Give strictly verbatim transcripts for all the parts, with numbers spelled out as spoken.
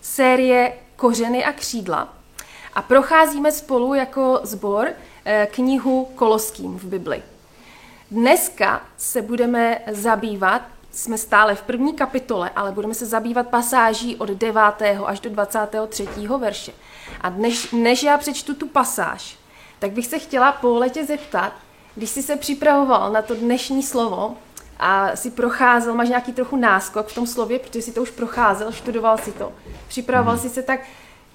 série Kořeny a křídla a procházíme spolu jako sbor knihu Koloským v Bibli. Dneska se budeme zabývat, jsme stále v první kapitole, ale budeme se zabývat pasáží od devátého až do dvacátého třetího verše. A než, než já přečtu tu pasáž, tak bych se chtěla po letě zeptat, když jsi se připravoval na to dnešní slovo a jsi procházel, máš nějaký trochu náskok v tom slově, protože jsi to už procházel, študoval si to, připravoval jsi se, tak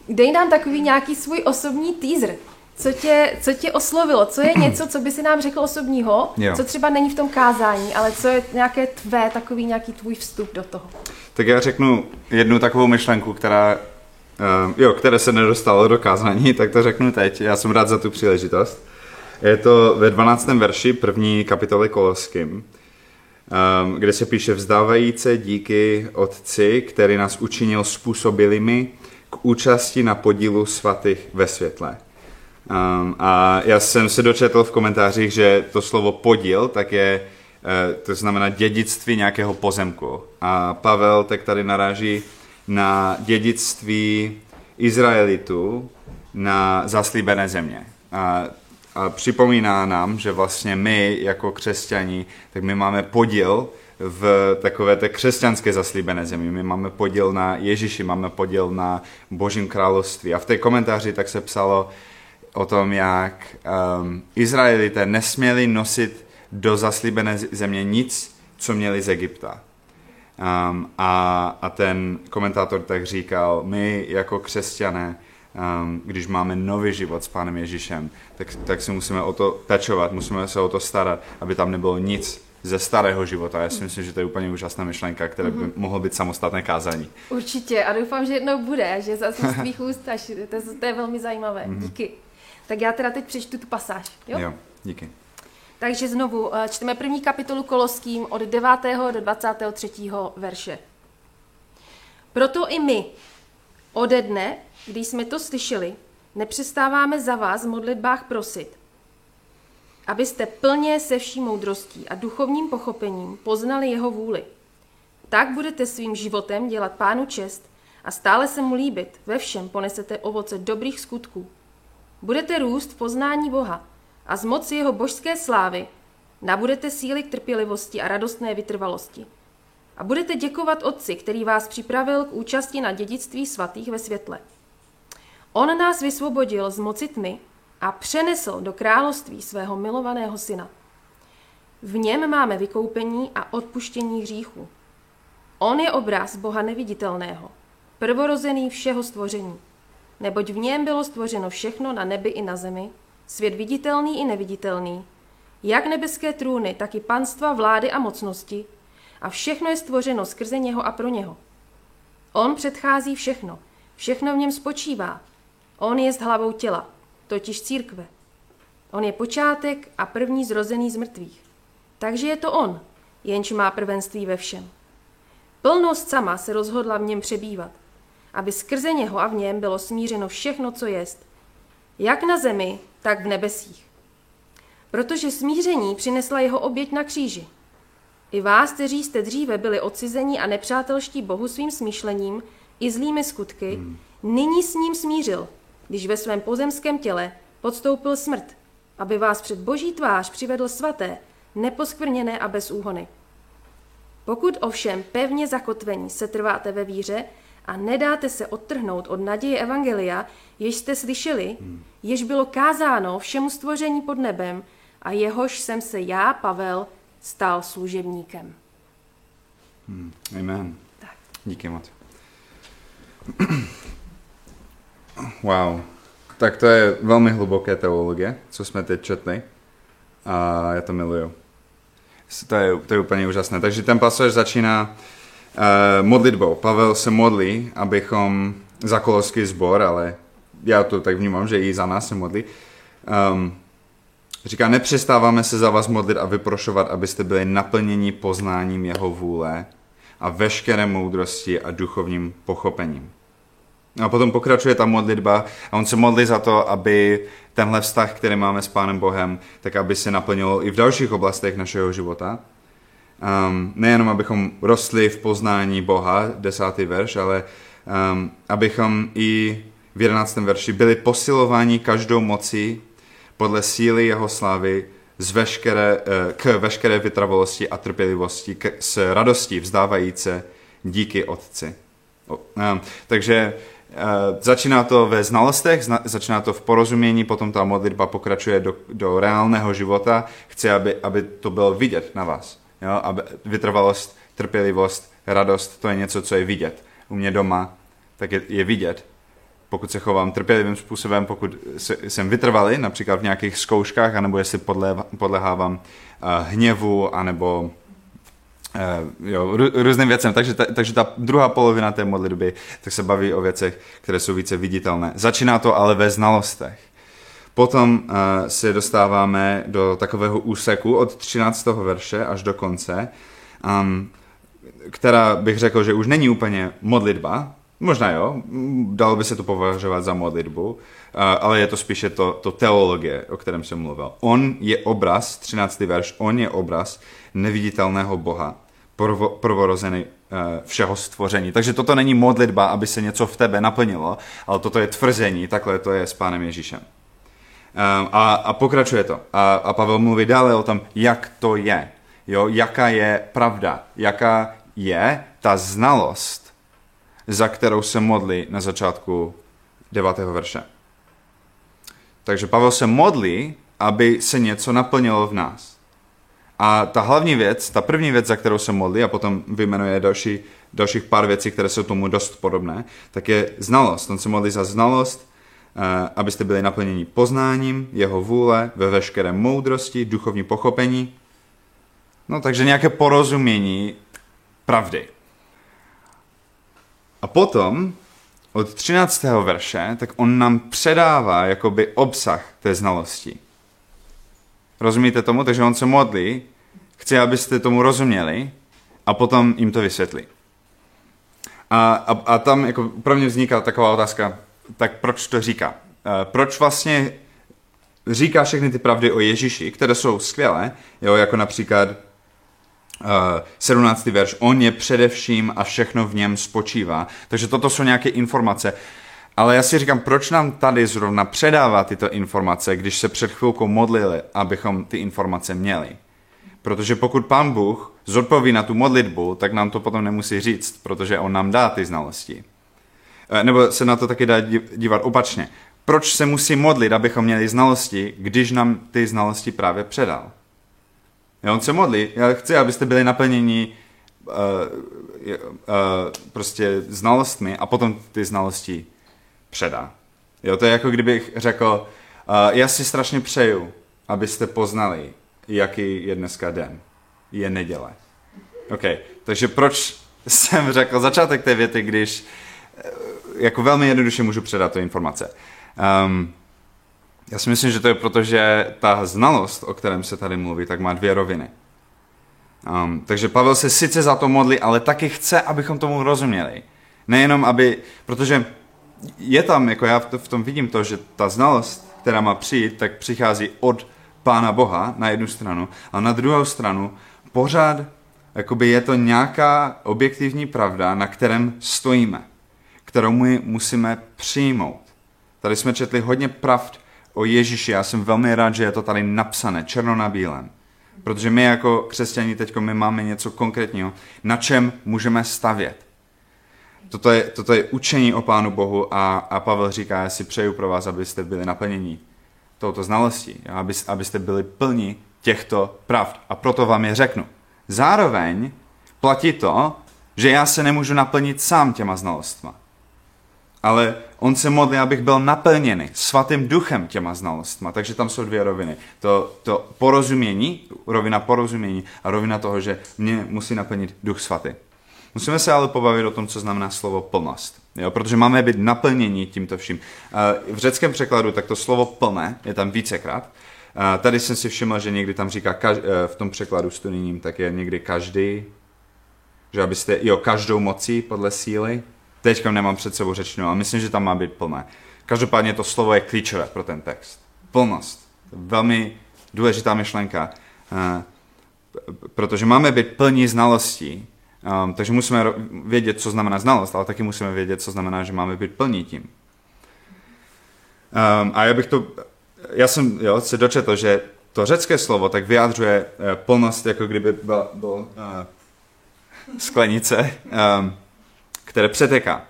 dej nám takový nějaký svůj osobní teaser. Co tě, co tě oslovilo? Co je něco, co by si nám řekl osobního, jo. Co třeba není v tom kázání, ale co je nějaké tvé, takový nějaký tvůj vstup do toho? Tak já řeknu jednu takovou myšlenku, která, jo, které se nedostalo do kázání, tak to řeknu teď. Já jsem rád za tu příležitost. Je to ve dvanáctém verši první kapitoly Koloským, kde se píše: vzdávajíce díky Otci, který nás učinil způsobilými k účasti na podílu svatých ve světle. Um, a já jsem se dočetl v komentářích, že to slovo podíl, tak je, to znamená dědictví nějakého pozemku. A Pavel tak tady naráží na dědictví Izraelitů na zaslíbené země. A, a připomíná nám, že vlastně my jako křesťani, tak my máme podíl v takové té křesťanské zaslíbené zemi. My máme podíl na Ježíši, máme podíl na Božím království. A v té komentáři tak se psalo o tom, jak um, Izraelité nesměli nosit do zaslíbené země nic, co měli z Egypta. Um, a, a ten komentátor tak říkal, my jako křesťané, um, když máme nový život s Pánem Ježíšem, tak, tak si musíme o to pečovat, musíme se o to starat, aby tam nebylo nic ze starého života. Já si myslím, že to je úplně úžasná myšlenka, která by mohlo být samostatné kázání. Určitě a doufám, že jednou bude, že zase z tvých úst, až, to, to je velmi zajímavé. Díky. Tak já teda teď přečtu tu pasáž, jo? Jo, díky. Takže znovu čteme první kapitolu Koloským od devátého do dvacátého třetího verše. Proto i my ode dne, když jsme to slyšeli, nepřestáváme za vás v modlitbách prosit, abyste plně se vší moudrostí a duchovním pochopením poznali jeho vůli. Tak budete svým životem dělat Pánu čest a stále se mu líbit, ve všem ponesete ovoce dobrých skutků. Budete růst v poznání Boha a z moci jeho božské slávy nabudete síly k trpělivosti a radostné vytrvalosti. A budete děkovat Otci, který vás připravil k účasti na dědictví svatých ve světle. On nás vysvobodil z moci tmy a přenesl do království svého milovaného syna. V něm máme vykoupení a odpuštění hříchů. On je obraz Boha neviditelného, prvorozený všeho stvoření. Neboť v něm bylo stvořeno všechno na nebi i na zemi, svět viditelný i neviditelný, jak nebeské trůny, tak i panstva, vlády a mocnosti, a všechno je stvořeno skrze něho a pro něho. On předchází všechno, všechno v něm spočívá. On je hlavou těla, totiž církve. On je počátek a první zrozený z mrtvých. Takže je to on, jenž má prvenství ve všem. Plnost sama se rozhodla v něm přebývat, aby skrze něho a v něm bylo smířeno všechno, co jest, jak na zemi, tak v nebesích. Protože smíření přinesla jeho oběť na kříži. I vás, kteří jste dříve byli odcizení a nepřátelští Bohu svým smýšlením i zlými skutky, hmm. nyní s ním smířil, když ve svém pozemském těle podstoupil smrt, aby vás před Boží tvář přivedl svaté, neposkvrněné a bez úhony. Pokud ovšem pevně zakotvení se trváte ve víře, a nedáte se odtrhnout od naděje evangelia, jež jste slyšeli, jež bylo kázáno všemu stvoření pod nebem a jehož jsem se já, Pavel, stal služebníkem. Hmm, amen. Tak. Díky moc. Wow. Tak to je velmi hluboké teologie, co jsme teď četli. A já to miluju. To je, to je úplně úžasné. Takže ten pasáž začíná Uh, modlitbou. Pavel se modlí, abychom za koloský sbor, ale já to tak vnímám, že i za nás se modlí. Um, říká, nepřestáváme se za vás modlit a vyprošovat, abyste byli naplněni poznáním jeho vůle a veškeré moudrosti a duchovním pochopením. A potom pokračuje ta modlitba a on se modlí za to, aby tenhle vztah, který máme s Pánem Bohem, tak aby se naplnilo i v dalších oblastech našeho života. Um, nejenom abychom rostli v poznání Boha, desátý verš, ale um, abychom i v jedenáctém verši byli posilováni každou mocí podle síly jeho slávy z veškeré, k veškeré vytrvalosti a trpělivosti k, s radostí vzdávajíce díky Otci. Um, takže uh, začíná to ve znalostech, zna, začíná to v porozumění, potom ta modlitba pokračuje do, do reálného života. Chci, aby, aby to bylo vidět na vás. Jo? Aby, vytrvalost, trpělivost, radost, to je něco, co je vidět. U mě doma tak je, je vidět. Pokud se chovám trpělivým způsobem, pokud se, jsem vytrvalý, například v nějakých zkouškách, anebo jestli podle, podlehávám uh, hněvu, anebo Uh, jo, rů, různým věcem, takže ta, takže ta druhá polovina té modlitby tak se baví o věcech, které jsou více viditelné. Začíná to ale ve znalostech. Potom uh, se dostáváme do takového úseku od třináctého verše až do konce, um, která bych řekl, že už není úplně modlitba, možná jo, dalo by se to považovat za modlitbu, uh, ale je to spíše to, to teologie, o kterém jsem mluvil. On je obraz, třináctý verš, on je obraz neviditelného Boha, Prvo, prvorozený všeho stvoření. Takže toto není modlitba, aby se něco v tebe naplnilo, ale toto je tvrzení, takhle to je s Pánem Ježíšem. A, a pokračuje to. A, a Pavel mluví dále o tom, jak to je. Jo? Jaká je pravda, jaká je ta znalost, za kterou se modlí na začátku devátého verše. Takže Pavel se modlí, aby se něco naplnilo v nás. A ta hlavní věc, ta první věc, za kterou se modlí, a potom vyjmenuje další, dalších pár věcí, které jsou tomu dost podobné, tak je znalost. On se modlí za znalost, abyste byli naplněni poznáním jeho vůle, ve veškeré moudrosti, duchovní pochopení. No, takže nějaké porozumění pravdy. A potom od třináctého verše, tak on nám předává jakoby obsah té znalosti. Rozumíte tomu? Takže on se modlí, chce, abyste tomu rozuměli a potom jim to vysvětlí. A, a, a tam jako pro mě vzniká taková otázka, tak proč to říká? E, proč vlastně říká všechny ty pravdy o Ježíši, které jsou skvělé, jo, jako například e, sedmnáctý verš, on je především a všechno v něm spočívá. Takže toto jsou nějaké informace. Ale já si říkám, proč nám tady zrovna předává tyto informace, když se před chvilkou modlili, abychom ty informace měli. Protože pokud Pán Bůh zodpoví na tu modlitbu, tak nám to potom nemusí říct, protože on nám dá ty znalosti. Nebo se na to taky dá dívat opačně. Proč se musí modlit, abychom měli znalosti, když nám ty znalosti právě předal? Já on se modlí, já chci, abyste byli naplněni uh, uh, prostě znalostmi a potom ty znalosti předá. Jo, to je jako kdybych řekl, uh, já si strašně přeju, abyste poznali, jaký je dneska den. Je neděle. OK, takže proč jsem řekl začátek té věty, když uh, jako velmi jednoduše můžu předat tu informace. Um, já si myslím, že to je proto, že ta znalost, o kterém se tady mluví, tak má dvě roviny. Um, takže Pavel se sice za to modlí, ale taky chce, abychom tomu rozuměli. Nejenom, aby, protože je tam, jako já v tom vidím to, že ta znalost, která má přijít, tak přichází od Pána Boha na jednu stranu a na druhou stranu pořád jakoby je to nějaká objektivní pravda, na kterém stojíme, kterou my musíme přijmout. Tady jsme četli hodně pravd o Ježíši, já jsem velmi rád, že je to tady napsané černo na bílém, protože my jako křesťaní teďko my máme něco konkrétního, na čem můžeme stavět. Toto je, toto je učení o Pánu Bohu a, a Pavel říká, já si přeju pro vás, abyste byli naplněni touto znalostí, aby, abyste byli plni těchto pravd. A proto vám je řeknu. Zároveň platí to, že já se nemůžu naplnit sám těma znalostma. Ale on se modlí, abych byl naplněný Svatým Duchem těma znalostma. Takže tam jsou dvě roviny. To, to porozumění, rovina porozumění a rovina toho, že mě musí naplnit Duch Svatý. Musíme se ale pobavit o tom, co znamená slovo plnost, jo? Protože máme být naplnění tímto vším. V řeckém překladu tak to slovo plné je tam vícekrát. Tady jsem si všiml, že někdy tam říká, v tom překladu studijním, tak je někdy každý, že abyste, jo, každou mocí podle síly. Teďka nemám před sebou řečnou, ale myslím, že tam má být plné. Každopádně to slovo je klíčové pro ten text. Plnost. Velmi důležitá myšlenka, protože máme být plní znalostí, Um, takže musíme vědět, co znamená znalost, ale taky musíme vědět, co znamená, že máme být plní tím. Um, a já bych to, já jsem jo, se dočetl, že to řecké slovo tak vyjádřuje uh, plnost, jako kdyby byla, byla uh, sklenice, um, které přeteká.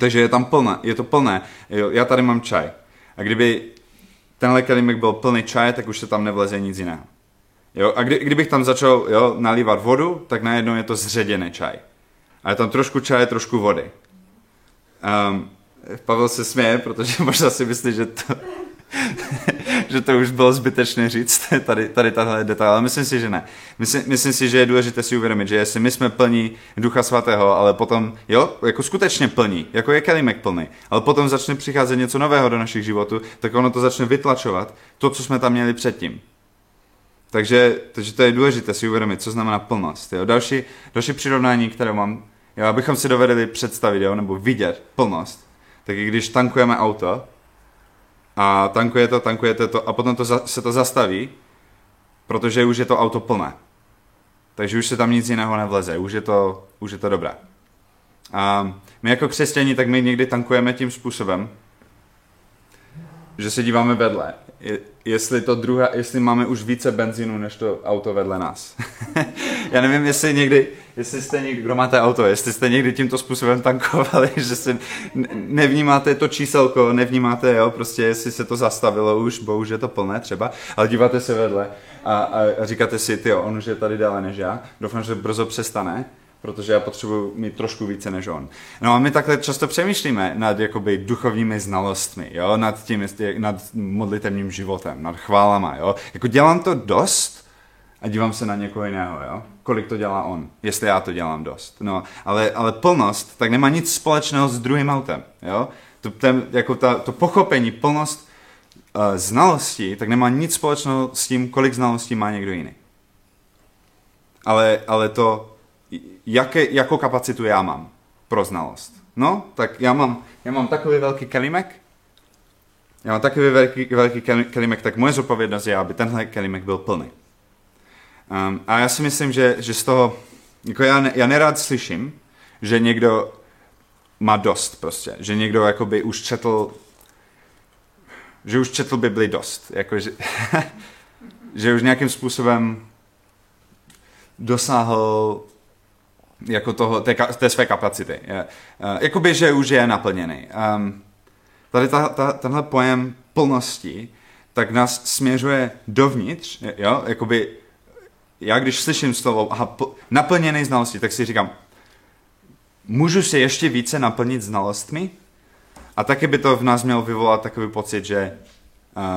Takže je tam plné, je to plné. Jo, já tady mám čaj. A kdyby tenhle kelímek byl plný čaje, tak už se tam nevleze nic jiného. Jo, a kdy, kdybych tam začal jo, nalívat vodu, tak najednou je to zředěný čaj. A je tam trošku čaje, trošku vody. Um, Pavel se směje, protože možná si myslí, že to, že to už bylo zbytečné říct, tady, tady tahle detail, ale myslím si, že ne. Myslím, myslím si, že je důležité si uvědomit, že jestli my jsme plní Ducha Svatého, ale potom, jo, jako skutečně plní, jako je kelímek plný, ale potom začne přicházet něco nového do našich životů, tak ono to začne vytlačovat, to, co jsme tam měli předtím. Takže, takže to je důležité si uvědomit, co znamená plnost. Jo. Další, další přirovnání, které mám, jo, abychom si dovedli představit, jo, nebo vidět plnost, tak i když tankujeme auto a tankuje to, tankujete to a potom to za, se to zastaví, protože už je to auto plné. Takže už se tam nic jiného nevleze, už je to, už je to dobré. A my jako křesťaní, tak my někdy tankujeme tím způsobem, že se díváme vedle. Je, jestli to druhá, jestli máme už více benzínu, než to auto vedle nás. Já nevím, jestli někdy, jestli jste někdy, kdo máte auto, jestli jste někdy tímto způsobem tankovali, že si nevnímáte to číselko, nevnímáte, jo, prostě jestli se to zastavilo už, bo už je to plné třeba, ale díváte se vedle a, a říkáte si, tyjo, on už je tady dále než já, doufám, že brzo přestane, protože já potřebuji mít trošku více než on. No a my takhle často přemýšlíme nad jakoby duchovními znalostmi, jo, nad tím, nad modlitevním životem, nad chválama, jo. Jako dělám to dost a dívám se na někoho jiného, jo. Kolik to dělá on, jestli já to dělám dost. No, ale, ale plnost tak nemá nic společného s druhým autem, jo. To, ten, jako ta, to pochopení, plnost uh, znalostí, tak nemá nic společného s tím, kolik znalostí má někdo jiný. Ale, ale to Jaké, jakou kapacitu já mám pro znalost. No, tak já mám, já mám takový velký kelímek, já mám takový velký, velký kelímek, tak moje zodpovědnost je, aby tenhle kelímek byl plný. Um, a já si myslím, že, že z toho, jako já, ne, já nerád slyším, že někdo má dost prostě, že někdo jakoby už četl, že už četl Bibli dost, jako, že, že už nějakým způsobem dosáhl jako toho, té, té své kapacity. Jakoby, že už je naplněný. Um, tady ta, ta, tenhle pojem plnosti tak nás směřuje dovnitř, jo, jakoby já když slyším slovo aha, pl, naplněný znalostí, tak si říkám, můžu se ještě více naplnit znalostmi? A taky by to v nás mělo vyvolat takový pocit, že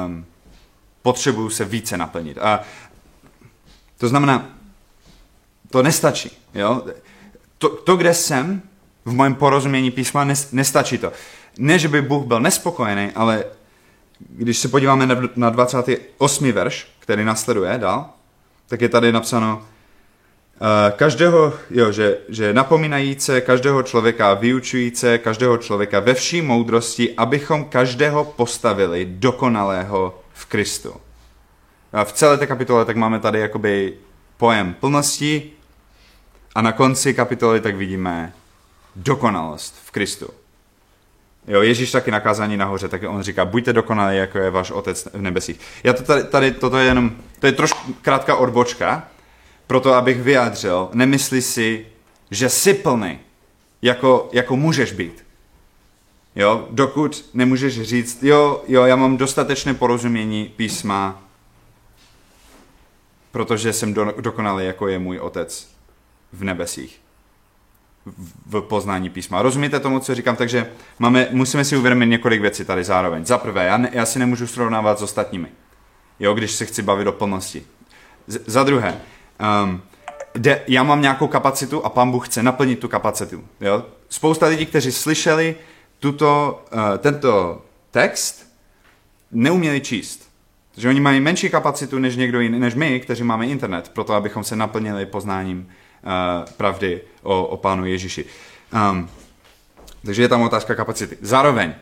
um, potřebuju se více naplnit. A to znamená, to nestačí, jo. To, to, kde jsem, v mém porozumění písma, nestačí to. Ne, že by Bůh byl nespokojený, ale když se podíváme na dvacátý osmý verš, který následuje dál, tak je tady napsáno uh, každého, jo, že, že napomínajíce každého člověka, vyučujíce každého člověka ve vší moudrosti, abychom každého postavili dokonalého v Kristu. A v celé té kapitole tak máme tady jakoby pojem plnosti a na konci kapitoly tak vidíme dokonalost v Kristu. Jo, Ježíš taky na kázání nahoře, tak on říká, buďte dokonalí, jako je váš Otec v nebesích. Já to tady, tady toto je jenom, to je trošku krátká odbočka, proto abych vyjádřil, nemysli si, že jsi plný, jako, jako můžeš být. Jo, dokud nemůžeš říct, jo, jo, já mám dostatečné porozumění písma, protože jsem do, dokonalý, jako je můj Otec v nebesích. V, v poznání písma. Rozumíte tomu, co říkám? Takže máme, musíme si uvědomit několik věcí tady zároveň. Za prvé, já, ne, já si nemůžu srovnávat s ostatními, jo, když se chci bavit o plnosti. Z, za druhé, um, de, já mám nějakou kapacitu a Pán Bůh chce naplnit tu kapacitu. Jo? Spousta lidí, kteří slyšeli tuto, uh, tento text, neuměli číst. Že oni mají menší kapacitu než někdo jiný, než my, kteří máme internet, proto abychom se naplnili poznáním uh, pravdy o, o Pánu Ježíši. Um, takže je tam otázka kapacity. Zároveň,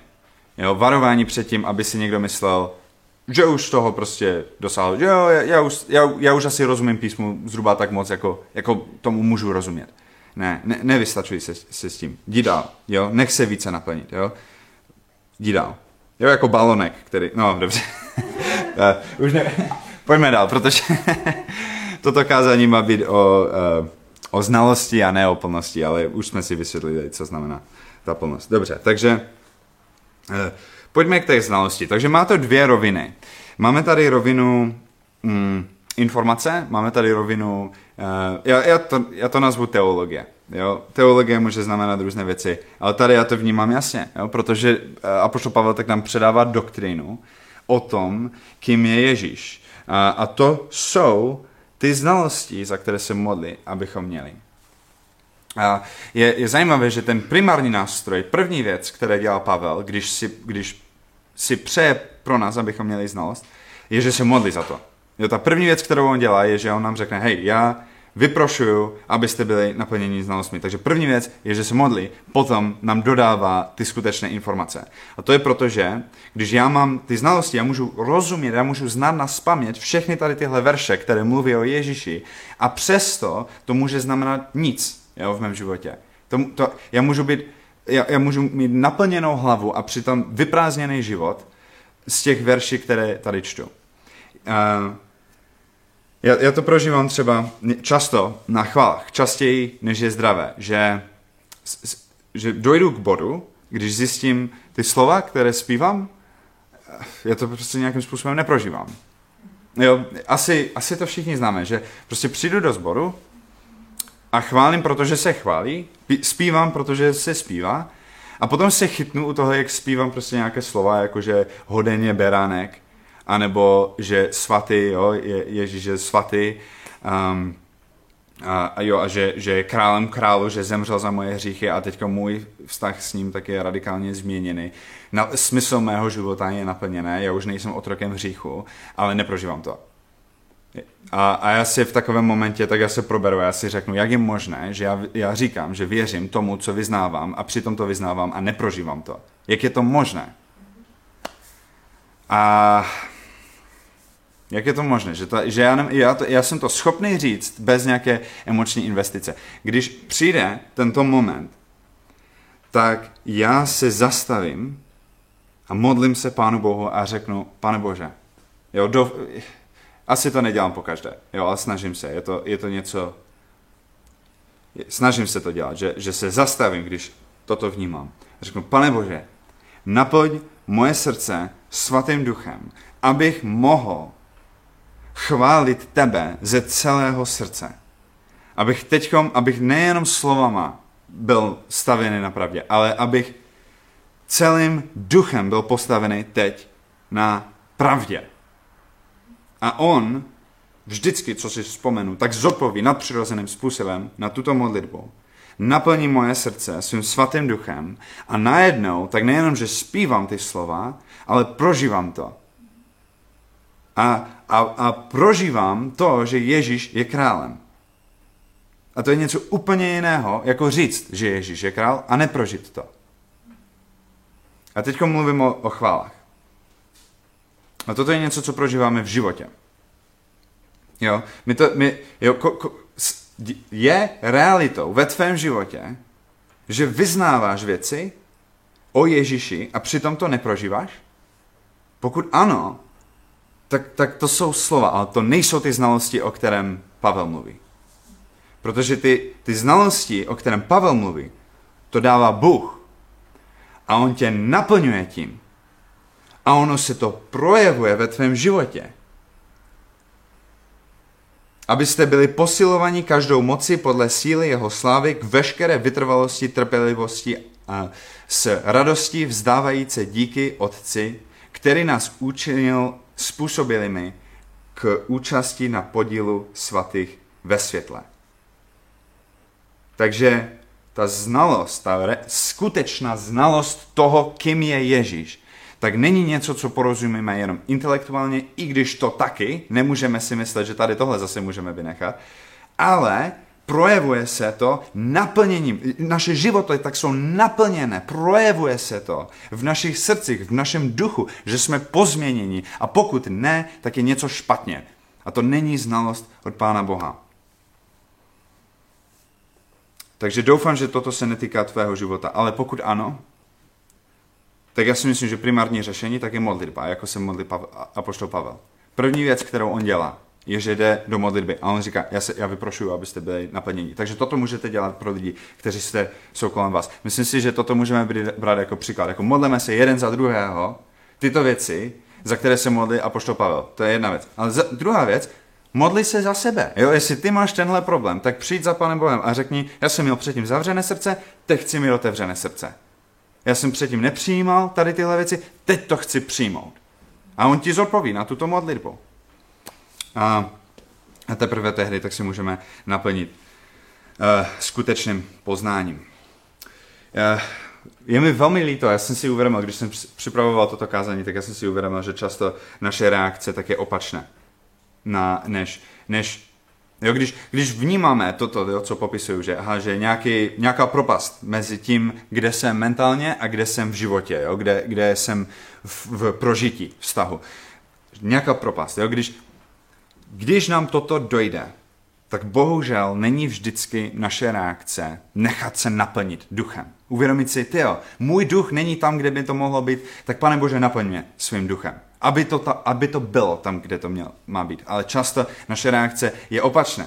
jo, varování před tím, aby si někdo myslel, že už toho prostě dosáhl. Jo, já, já, už, já, já už asi rozumím písmu zhruba tak moc, jako, jako tomu můžu rozumět. Ne, ne nevystačuji se, se s tím. Jdi dál, jo, nech se více naplnit, jo. Jdi dál. Jo, jako balonek, který, no, dobře. Už ne, pojďme dál, protože toto kázání má být o, o znalosti a ne o plnosti, ale už jsme si vysvětlili, co znamená ta plnost. Dobře, takže pojďme k té znalosti. Takže má to dvě roviny. Máme tady rovinu mm, informace, máme tady rovinu, uh, já, já, to, já to nazvu teologie. Jo? Teologie může znamenat různé věci, ale tady já to vnímám jasně, jo? Protože uh, apoštol Pavel tak nám předává doktrínu o tom, kým je Ježíš. Uh, a to jsou ty znalosti, za které se modlí, abychom měli. Uh, je, je zajímavé, že ten primární nástroj, první věc, které dělal Pavel, když si, když si přeje pro nás, abychom měli znalost, je, že se modlí za to. Jo, ta první věc, kterou on dělá, je, že on nám řekne, hej, já vyprošuju, abyste byli naplněni znalostmi. Takže první věc je, že se modlí, potom nám dodává ty skutečné informace. A to je proto, že když já mám ty znalosti, já můžu rozumět, já můžu znát nazpaměť všechny tady tyhle verše, které mluví o Ježíši, a přesto to může znamenat nic, jo, v mém životě. To, to, já, můžu být, já, já můžu mít naplněnou hlavu a přitom vyprázdněný život z těch verší, které tady čtu. Uh, Já, já to prožívám třeba často na chválách, častěji, než je zdravé, že, že dojdu k bodu, když zjistím ty slova, které zpívám, já to prostě nějakým způsobem neprožívám. Jo, asi, asi to všichni známe, že prostě přijdu do sboru a chválím, protože se chválí, zpívám, protože se zpívá, a potom se chytnu u toho, jak zpívám prostě nějaké slova, jakože hoden je beránek, anebo že svatý, jo, je, Ježíš je svatý, um, a, a, jo, a že, že je králem králu, že zemřel za moje hříchy a teďka můj vztah s ním tak je radikálně změněný. Na, smysl mého života je naplněný, já už nejsem otrokem hříchu, ale neprožívám to. A, a já si v takovém momentě, tak já se proberu, já si řeknu, jak je možné, že já, já říkám, že věřím tomu, co vyznávám, a přitom to vyznávám a neprožívám to. Jak je to možné? A... Jak je to možné, že, ta, že já, ne, já, to, já jsem to schopný říct bez nějaké emoční investice. Když přijde tento moment, tak já se zastavím a modlím se Pánu Bohu a řeknu, Pane Bože, jo, do, asi to nedělám pokaždé, jo, ale snažím se, je to, je to něco, snažím se to dělat, že, že se zastavím, když toto vnímám. Řeknu, Pane Bože, naplň moje srdce Svatým Duchem, abych mohl chválit tebe ze celého srdce. Abych teďkom, abych nejenom slovama byl stavěný na pravdě, ale abych celým duchem byl postavený teď na pravdě. A on vždycky, co si vzpomenu, tak zodpoví nadpřirozeným způsobem na tuto modlitbu. Naplní moje srdce svým Svatým Duchem a najednou, tak nejenom, že zpívám ty slova, ale prožívám to. A, a, a prožívám to, že Ježíš je králem. A to je něco úplně jiného, jako říct, že Ježíš je král a neprožít to. A teď mluvím o, o chválách. A toto je něco, co prožíváme v životě. Jo, my to, my, jo, ko, ko, je realitou ve tvém životě, že vyznáváš věci o Ježíši a přitom to neprožíváš? Pokud ano, tak, tak to jsou slova, ale to nejsou ty znalosti, o kterém Pavel mluví. Protože ty, ty znalosti, o kterém Pavel mluví, to dává Bůh. A on tě naplňuje tím. A ono se to projevuje ve tvém životě. Abyste byli posilovaní každou moci podle síly jeho slávy k veškeré vytrvalosti, trpělivosti a s radostí vzdávající díky Otci, který nás učinil způsobilými k účasti na podílu svatých ve světle. Takže ta znalost, ta re, skutečná znalost toho, kým je Ježíš, tak není něco, co porozumíme jenom intelektuálně, i když to taky, nemůžeme si myslet, že tady tohle zase můžeme vynechat, ale projevuje se to naplněním. Naše životy tak jsou naplněné, projevuje se to v našich srdcích, v našem duchu, že jsme pozměněni a pokud ne, tak je něco špatně. A to není znalost od Pána Boha. Takže doufám, že toto se netýká tvého života, ale pokud ano, tak já si myslím, že primární řešení tak je modlitba, jako se modlí apoštol Pavel. První věc, kterou on dělá, je, že jde do modlitby a on říká, já, se, já vyprošuju, abyste byli naplněni. Takže toto můžete dělat pro lidi, kteří jste, jsou kolem vás. Myslím si, že toto můžeme brát jako příklad. Jako modlíme se jeden za druhého, tyto věci, za které se modlí apoštol Pavel. To je jedna věc. Ale za, druhá věc, modli se za sebe. Jo, jestli ty máš tenhle problém, tak přijď za Pánem Bohem a řekni, já jsem měl předtím zavřené srdce, teď chci mít otevřené srdce. Já jsem předtím nepřijímal tady tyhle věci, teď to chci přijmout. A on ti zodpoví na tuto modlitbu. A, a teprve tehdy tak si můžeme naplnit uh, skutečným poznáním. Uh, je mi velmi líto, já jsem si uvědomil, když jsem připravoval toto kázání, tak já jsem si uvědomil, že často naše reakce tak je opačné. Na, než, než, jo, když, když vnímáme toto, jo, co popisuju, že, aha, že nějaký, nějaká propast mezi tím, kde jsem mentálně a kde jsem v životě, jo, kde, kde jsem v, v prožití vztahu. Nějaká propast. Jo, když, když nám toto dojde, tak bohužel není vždycky naše reakce nechat se naplnit duchem. Uvědomit si, tyjo, můj duch není tam, kde by to mohlo být, tak Pane Bože, naplň mě svým duchem. Aby to, ta, aby to bylo tam, kde to měl, má být. Ale často naše reakce je opačná.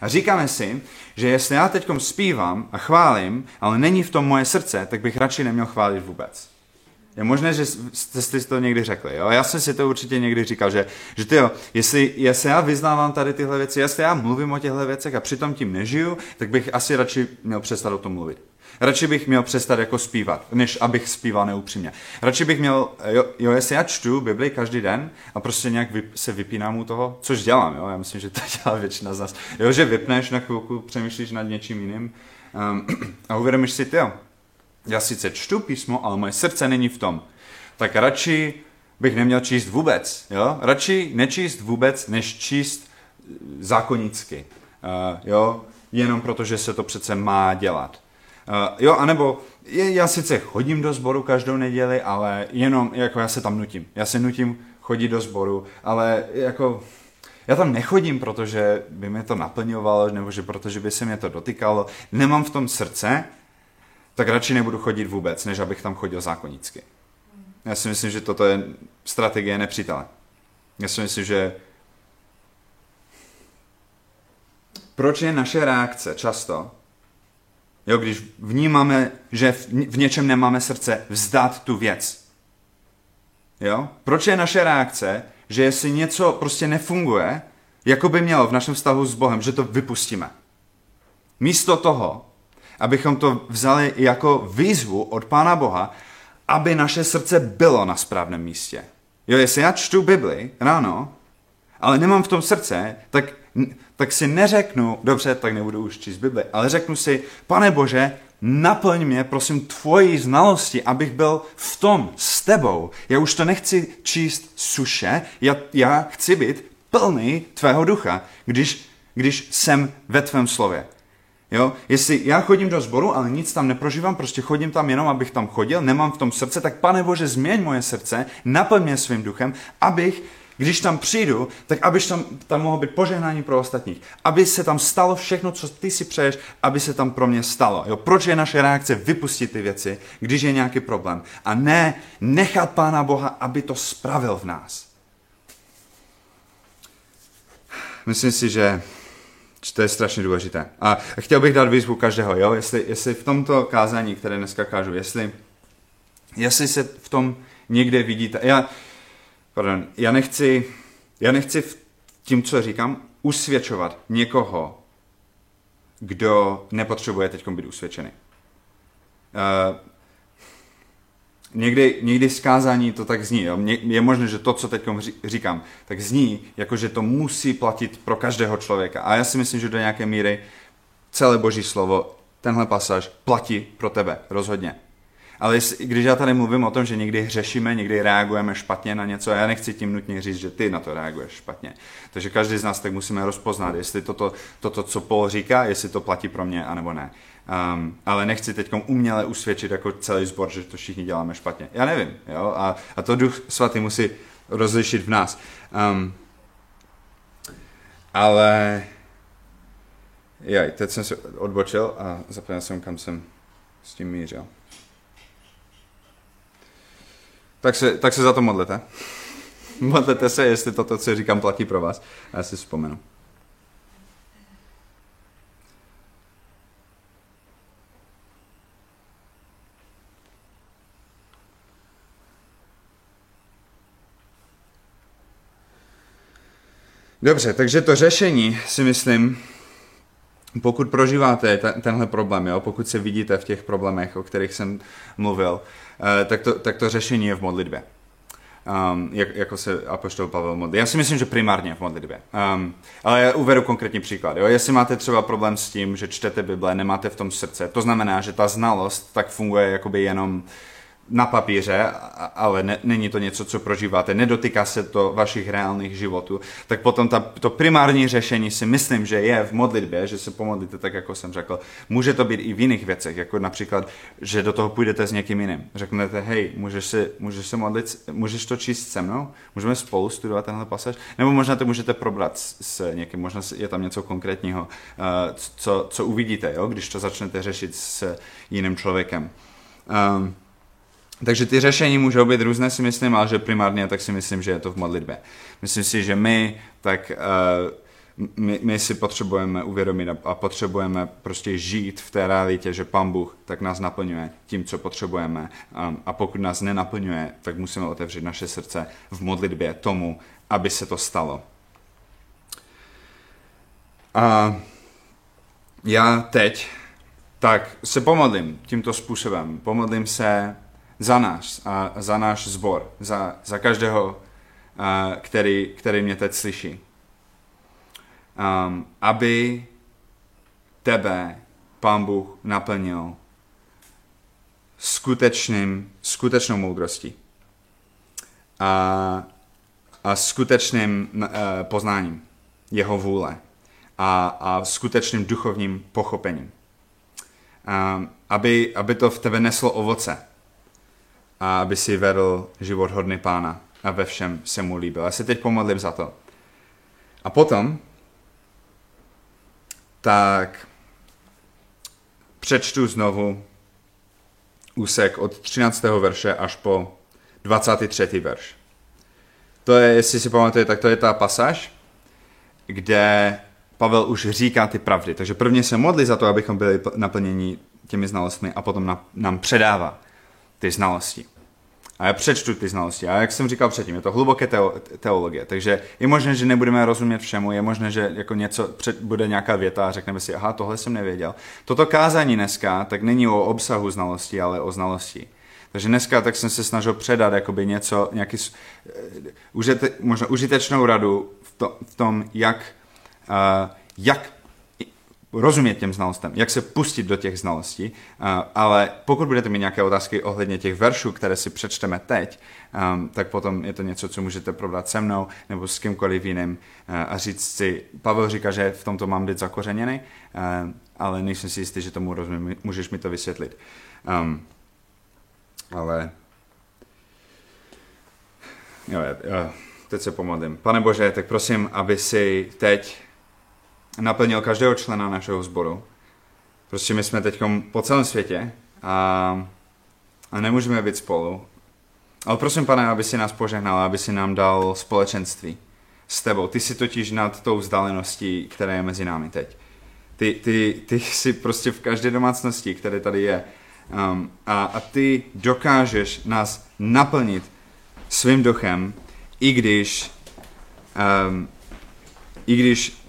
A říkáme si, že jestli já teď zpívám a chválím, ale není v tom moje srdce, tak bych radši neměl chválit vůbec. Je možné, že jste si to někdy řekli. Jo? Já jsem si to určitě někdy říkal, že, že tyjo, jestli, jestli já vyznávám tady tyhle věci, jestli já mluvím o těchto věcech a přitom tím nežiju, tak bych asi radši měl přestat o tom mluvit. Radši bych měl přestat jako zpívat, než abych zpíval neupřímně. Radši bych měl, jo, jo jestli já čtu Bibli každý den a prostě nějak vyp, se vypínám u toho, což dělám, jo, já myslím, že to dělá většina z nás. Jo, že vypneš na chvilku, přemýšlíš nad něčím jiným um, a uvědomíš si, jo, já sice čtu písmo, ale moje srdce není v tom. Tak radši bych neměl číst vůbec, jo, radši nečíst vůbec, než číst zákonicky, uh, jo, jenom protože se to přece má dělat. Uh, jo, anebo je, já sice chodím do sboru každou neděli, ale jenom jako já se tam nutím. Já se nutím chodit do sboru, ale jako já tam nechodím, protože by mě to naplňovalo, nebo že protože by se mě to dotykalo. Nemám v tom srdce, tak radši nebudu chodit vůbec, než abych tam chodil zákonicky. Já si myslím, že toto je strategie nepřítele. Já si myslím, že proč je naše reakce často, jo, když vnímáme, že v něčem nemáme srdce, vzdát tu věc. Jo? Proč je naše reakce, že jestli něco prostě nefunguje, jako by mělo v našem vztahu s Bohem, že to vypustíme. Místo toho, abychom to vzali jako výzvu od Pána Boha, aby naše srdce bylo na správném místě. Jo, jestli já čtu Bibli ráno, ale nemám v tom srdce, tak... tak si neřeknu, dobře, tak nebudu už číst Bibli, ale řeknu si, Pane Bože, naplň mě, prosím, tvojí znalosti, abych byl v tom s tebou. Já už to nechci číst suše, já, já chci být plný tvého ducha, když, když jsem ve tvém slově. Jo? Jestli já chodím do sboru, ale nic tam neprožívám, prostě chodím tam jenom, abych tam chodil, nemám v tom srdce, tak Pane Bože, změň moje srdce, naplň mě svým duchem, abych... Když tam přijdu, tak abyš tam, tam mohlo být požehnání pro ostatních. Aby se tam stalo všechno, co ty si přeješ, aby se tam pro mě stalo. Jo, proč je naše reakce vypustit ty věci, když je nějaký problém? A ne nechat Pána Boha, aby to spravil v nás. Myslím si, že to je strašně důležité. A chtěl bych dát výzvu každého, jo? Jestli, jestli v tomto kázání, které dneska kážu, jestli, jestli se v tom někde vidíte... Já, Pardon, já nechci, já nechci tím, co říkám, usvědčovat někoho, kdo nepotřebuje teď být usvědčený. Uh, někdy, někdy zkázání to tak zní. Jo? Je možné, že to, co teď říkám, tak zní, jako že to musí platit pro každého člověka. A já si myslím, že do nějaké míry celé Boží slovo, tenhle pasáž platí pro tebe, rozhodně. Ale když já tady mluvím o tom, že někdy hřešíme, někdy reagujeme špatně na něco, a já nechci tím nutně říct, že ty na to reaguješ špatně. Takže každý z nás tak musíme rozpoznat, jestli toto, toto co Paul říká, jestli to platí pro mě, anebo ne. Um, ale nechci teď uměle usvědčit jako celý sbor, že to všichni děláme špatně. Já nevím, jo? A, a to Duch Svatý musí rozlišit v nás. Um, ale... Jaj, teď jsem se odbočil a zapomněl jsem, kam jsem s tím mířil. Tak se, tak se za to modlete. Modlete se, jestli toto, co říkám, platí pro vás. Já si vzpomenu. Dobře, takže to řešení, si myslím, pokud prožíváte tenhle problém, jo, pokud se vidíte v těch problémech, o kterých jsem mluvil, tak to, tak to řešení je v modlitbě. Um, jak, jako se apoštol Pavel modlí. Já si myslím, že primárně v modlitbě. Um, ale já uvedu konkrétní příklad. Jo. Jestli máte třeba problém s tím, že čtete Bible, nemáte v tom srdce, to znamená, že ta znalost tak funguje jakoby jenom na papíře, ale ne, není to něco, co prožíváte, nedotýká se to vašich reálných životů, tak potom ta, to primární řešení si myslím, že je v modlitbě, že se pomodlíte tak, jako jsem řekl. Může to být i v jiných věcech, jako například, že do toho půjdete s někým jiným. Řeknete, hej, můžeš, si, můžeš, se modlit, můžeš to číst se mnou? Můžeme spolu studovat tenhle pasáž? Nebo možná to můžete probrat s, s někým, možná je tam něco konkrétního, co, co uvidíte, jo, když to začnete řešit s jiným člověkem. Um, Takže ty řešení můžou být různé, si myslím, ale že primárně tak si myslím, že je to v modlitbě. Myslím si, že my, tak, uh, my, my si potřebujeme uvědomit a potřebujeme prostě žít v té realitě, že Pán Bůh tak nás naplňuje tím, co potřebujeme. Um, a pokud nás nenaplňuje, tak musíme otevřít naše srdce v modlitbě tomu, aby se to stalo. A já teď tak se pomodlím tímto způsobem. Pomodlím se za nás a za náš sbor, za, za každého, který, který mě teď slyší. Um, aby tebe, Pán Bůh, naplnil skutečným, skutečnou moudrostí a, a skutečným uh, poznáním jeho vůle a, a skutečným duchovním pochopením. Um, aby, aby to v tebe neslo ovoce, a aby si vedl život hodný Pána a ve všem se mu líbil. Já se teď pomodlím za to. A potom tak přečtu znovu úsek od třináctého verše až po dvacátý třetí verš. To je, jestli si pamatujete, tak to je ta pasáž, kde Pavel už říká ty pravdy. Takže prvně se modlí za to, abychom byli naplněni těmi znalostmi a potom nám předává ty znalosti. A já přečtu ty znalosti. A jak jsem říkal předtím, je to hluboké teologie. Takže je možné, že nebudeme rozumět všemu, je možné, že jako něco před, bude nějaká věta a řekneme si, aha, tohle jsem nevěděl. Toto kázání dneska tak není o obsahu znalosti, ale o znalosti. Takže dneska tak jsem se snažil předat jakoby něco, nějaký užite, možná užitečnou radu v, to, v tom, jak, uh, jak rozumět těm znalostem, jak se pustit do těch znalostí, ale pokud budete mít nějaké otázky ohledně těch veršů, které si přečteme teď, tak potom je to něco, co můžete probrat se mnou nebo s kýmkoliv jiným a říct si, Pavel říká, že v tomto mám být zakořeněný, ale nejsem si jistý, že tomu rozumím, můžeš mi to vysvětlit. Ale... Jo, teď se pomodlím. Pane Bože, tak prosím, aby si teď naplnil každého člena našeho sboru. Prostě my jsme teď po celém světě a, a nemůžeme být spolu. Ale prosím, Pane, aby si nás požehnal, aby si nám dal společenství s tebou. Ty jsi totiž nad tou vzdáleností, která je mezi námi teď. Ty, ty, ty jsi prostě v každé domácnosti, které tady je. Um, a, a ty dokážeš nás naplnit svým duchem, i když um, i když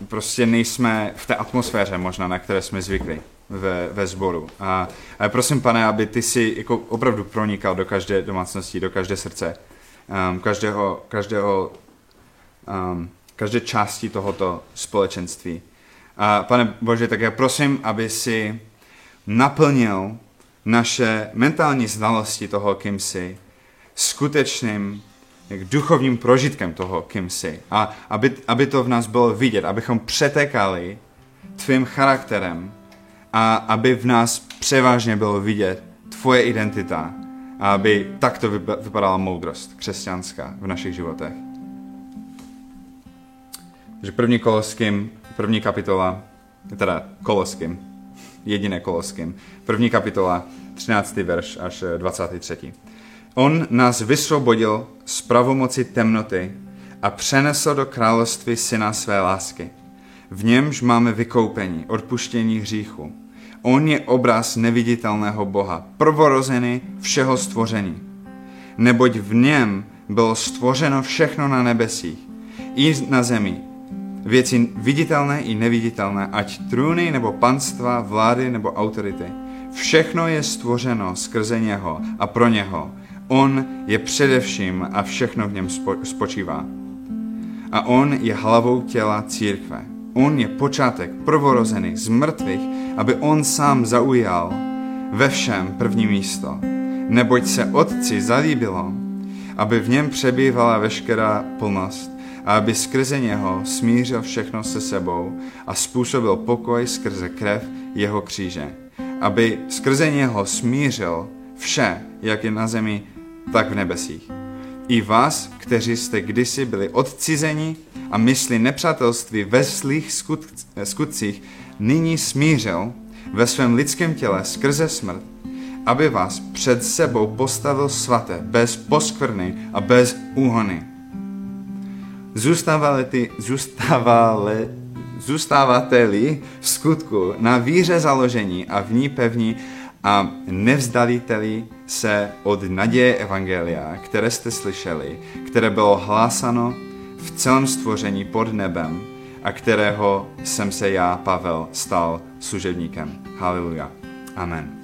prostě nejsme v té atmosféře možná, na které jsme zvykli ve, ve sboru. A, a prosím, Pane, aby ty si jako opravdu pronikal do každé domácnosti, do každé srdce, um, každého, každého, um, každé části tohoto společenství. A Pane Bože, tak já prosím, aby si naplnil naše mentální znalosti toho, kým jsi, skutečným duchovním prožitkem toho, kým jsi. A aby, aby to v nás bylo vidět, abychom přetekali tvým charakterem a aby v nás převážně bylo vidět tvoje identita a aby takto vypadala moudrost křesťanská v našich životech. Takže první Koloským, první kapitola, teda Koloským, jediné Koloským, první kapitola, třináctý verš až dvacátý třetí. On nás vysvobodil z pravomoci temnoty a přenesl do království syna své lásky. V němž máme vykoupení, odpuštění hříchu. On je obraz neviditelného Boha, prvorozený všeho stvoření. Neboť v něm bylo stvořeno všechno na nebesích i na zemi. Věci viditelné i neviditelné, ať trůny nebo panstva, vlády nebo autority. Všechno je stvořeno skrze něho a pro něho. On je především a všechno v něm spočívá. A on je hlavou těla církve. On je počátek prvorozený z mrtvých, aby on sám zaujal ve všem první místo. Neboť se Otci zalíbilo, aby v něm přebývala veškerá plnost a aby skrze něho smířil všechno se sebou a způsobil pokoj skrze krev jeho kříže. Aby skrze něho smířil vše, jak je na zemi, tak v nebesích. I vás, kteří jste kdysi byli odcizeni a mysli nepřátelství ve zlých skutcích, nyní smířil ve svém lidském těle skrze smrt, aby vás před sebou postavil svaté, bez poskvrny a bez úhony. Zůstáváte-li, zůstáváte-li, zůstáváte-li v skutku na víře založení a v ní pevní a nevzdalíte-li se od naděje evangelia, které jste slyšeli, které bylo hlásáno v celém stvoření pod nebem a kterého jsem se já, Pavel, stal služebníkem. Haleluja. Amen.